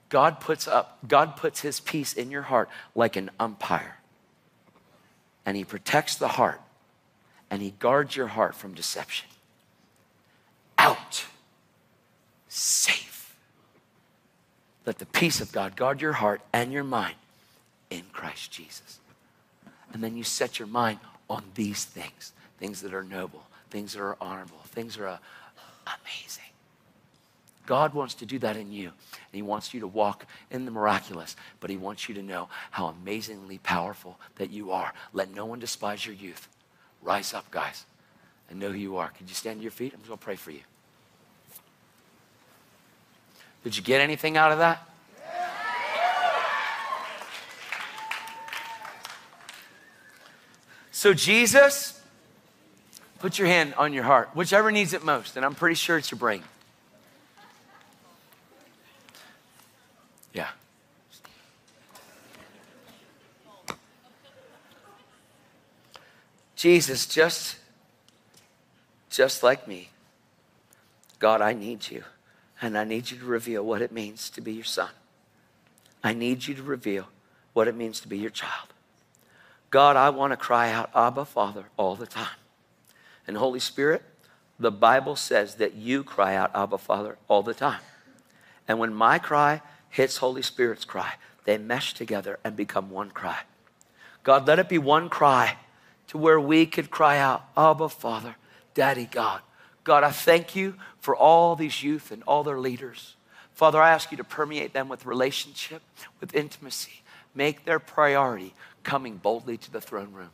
God puts up, God puts His peace in your heart like an umpire, and He protects the heart, and He guards your heart from deception. Out, safe. Let the peace of God guard your heart and your mind in Christ Jesus. And then you set your mind on these things, things that are noble, things that are honorable, things that are amazing. God wants to do that in you, and He wants you to walk in the miraculous, but He wants you to know how amazingly powerful that you are. Let no one despise your youth. Rise up, guys, and know who you are. Could you stand to your feet? I'm just gonna pray for you. Did you get anything out of that? So Jesus, put your hand on your heart, whichever needs it most, and I'm pretty sure it's your brain. Yeah. Jesus, just, just like me, God, I need you, and I need you to reveal what it means to be your son. I need you to reveal what it means to be your child. God, I want to cry out, Abba, Father, all the time. And Holy Spirit, the Bible says that you cry out, Abba, Father, all the time. And when my cry hits Holy Spirit's cry, they mesh together and become one cry. God, let it be one cry to where we could cry out, Abba, Father, Daddy, God. God, I thank you for all these youth and all their leaders. Father, I ask you to permeate them with relationship, with intimacy. Make their priority coming boldly to the throne room.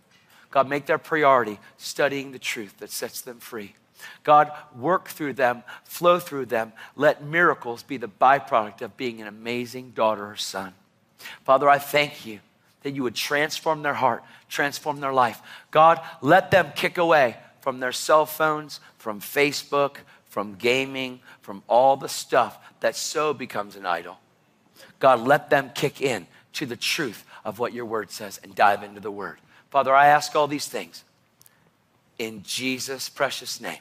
God, make their priority studying the truth that sets them free. God, work through them, flow through them. Let miracles be the byproduct of being an amazing daughter or son. Father, I thank you that you would transform their heart, transform their life. God, let them kick away from their cell phones, from Facebook, from gaming, from all the stuff that so becomes an idol. God, let them kick in to the truth of what your word says and dive into the word. Father, I ask all these things in Jesus' precious name.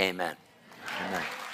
Amen. Amen. Amen.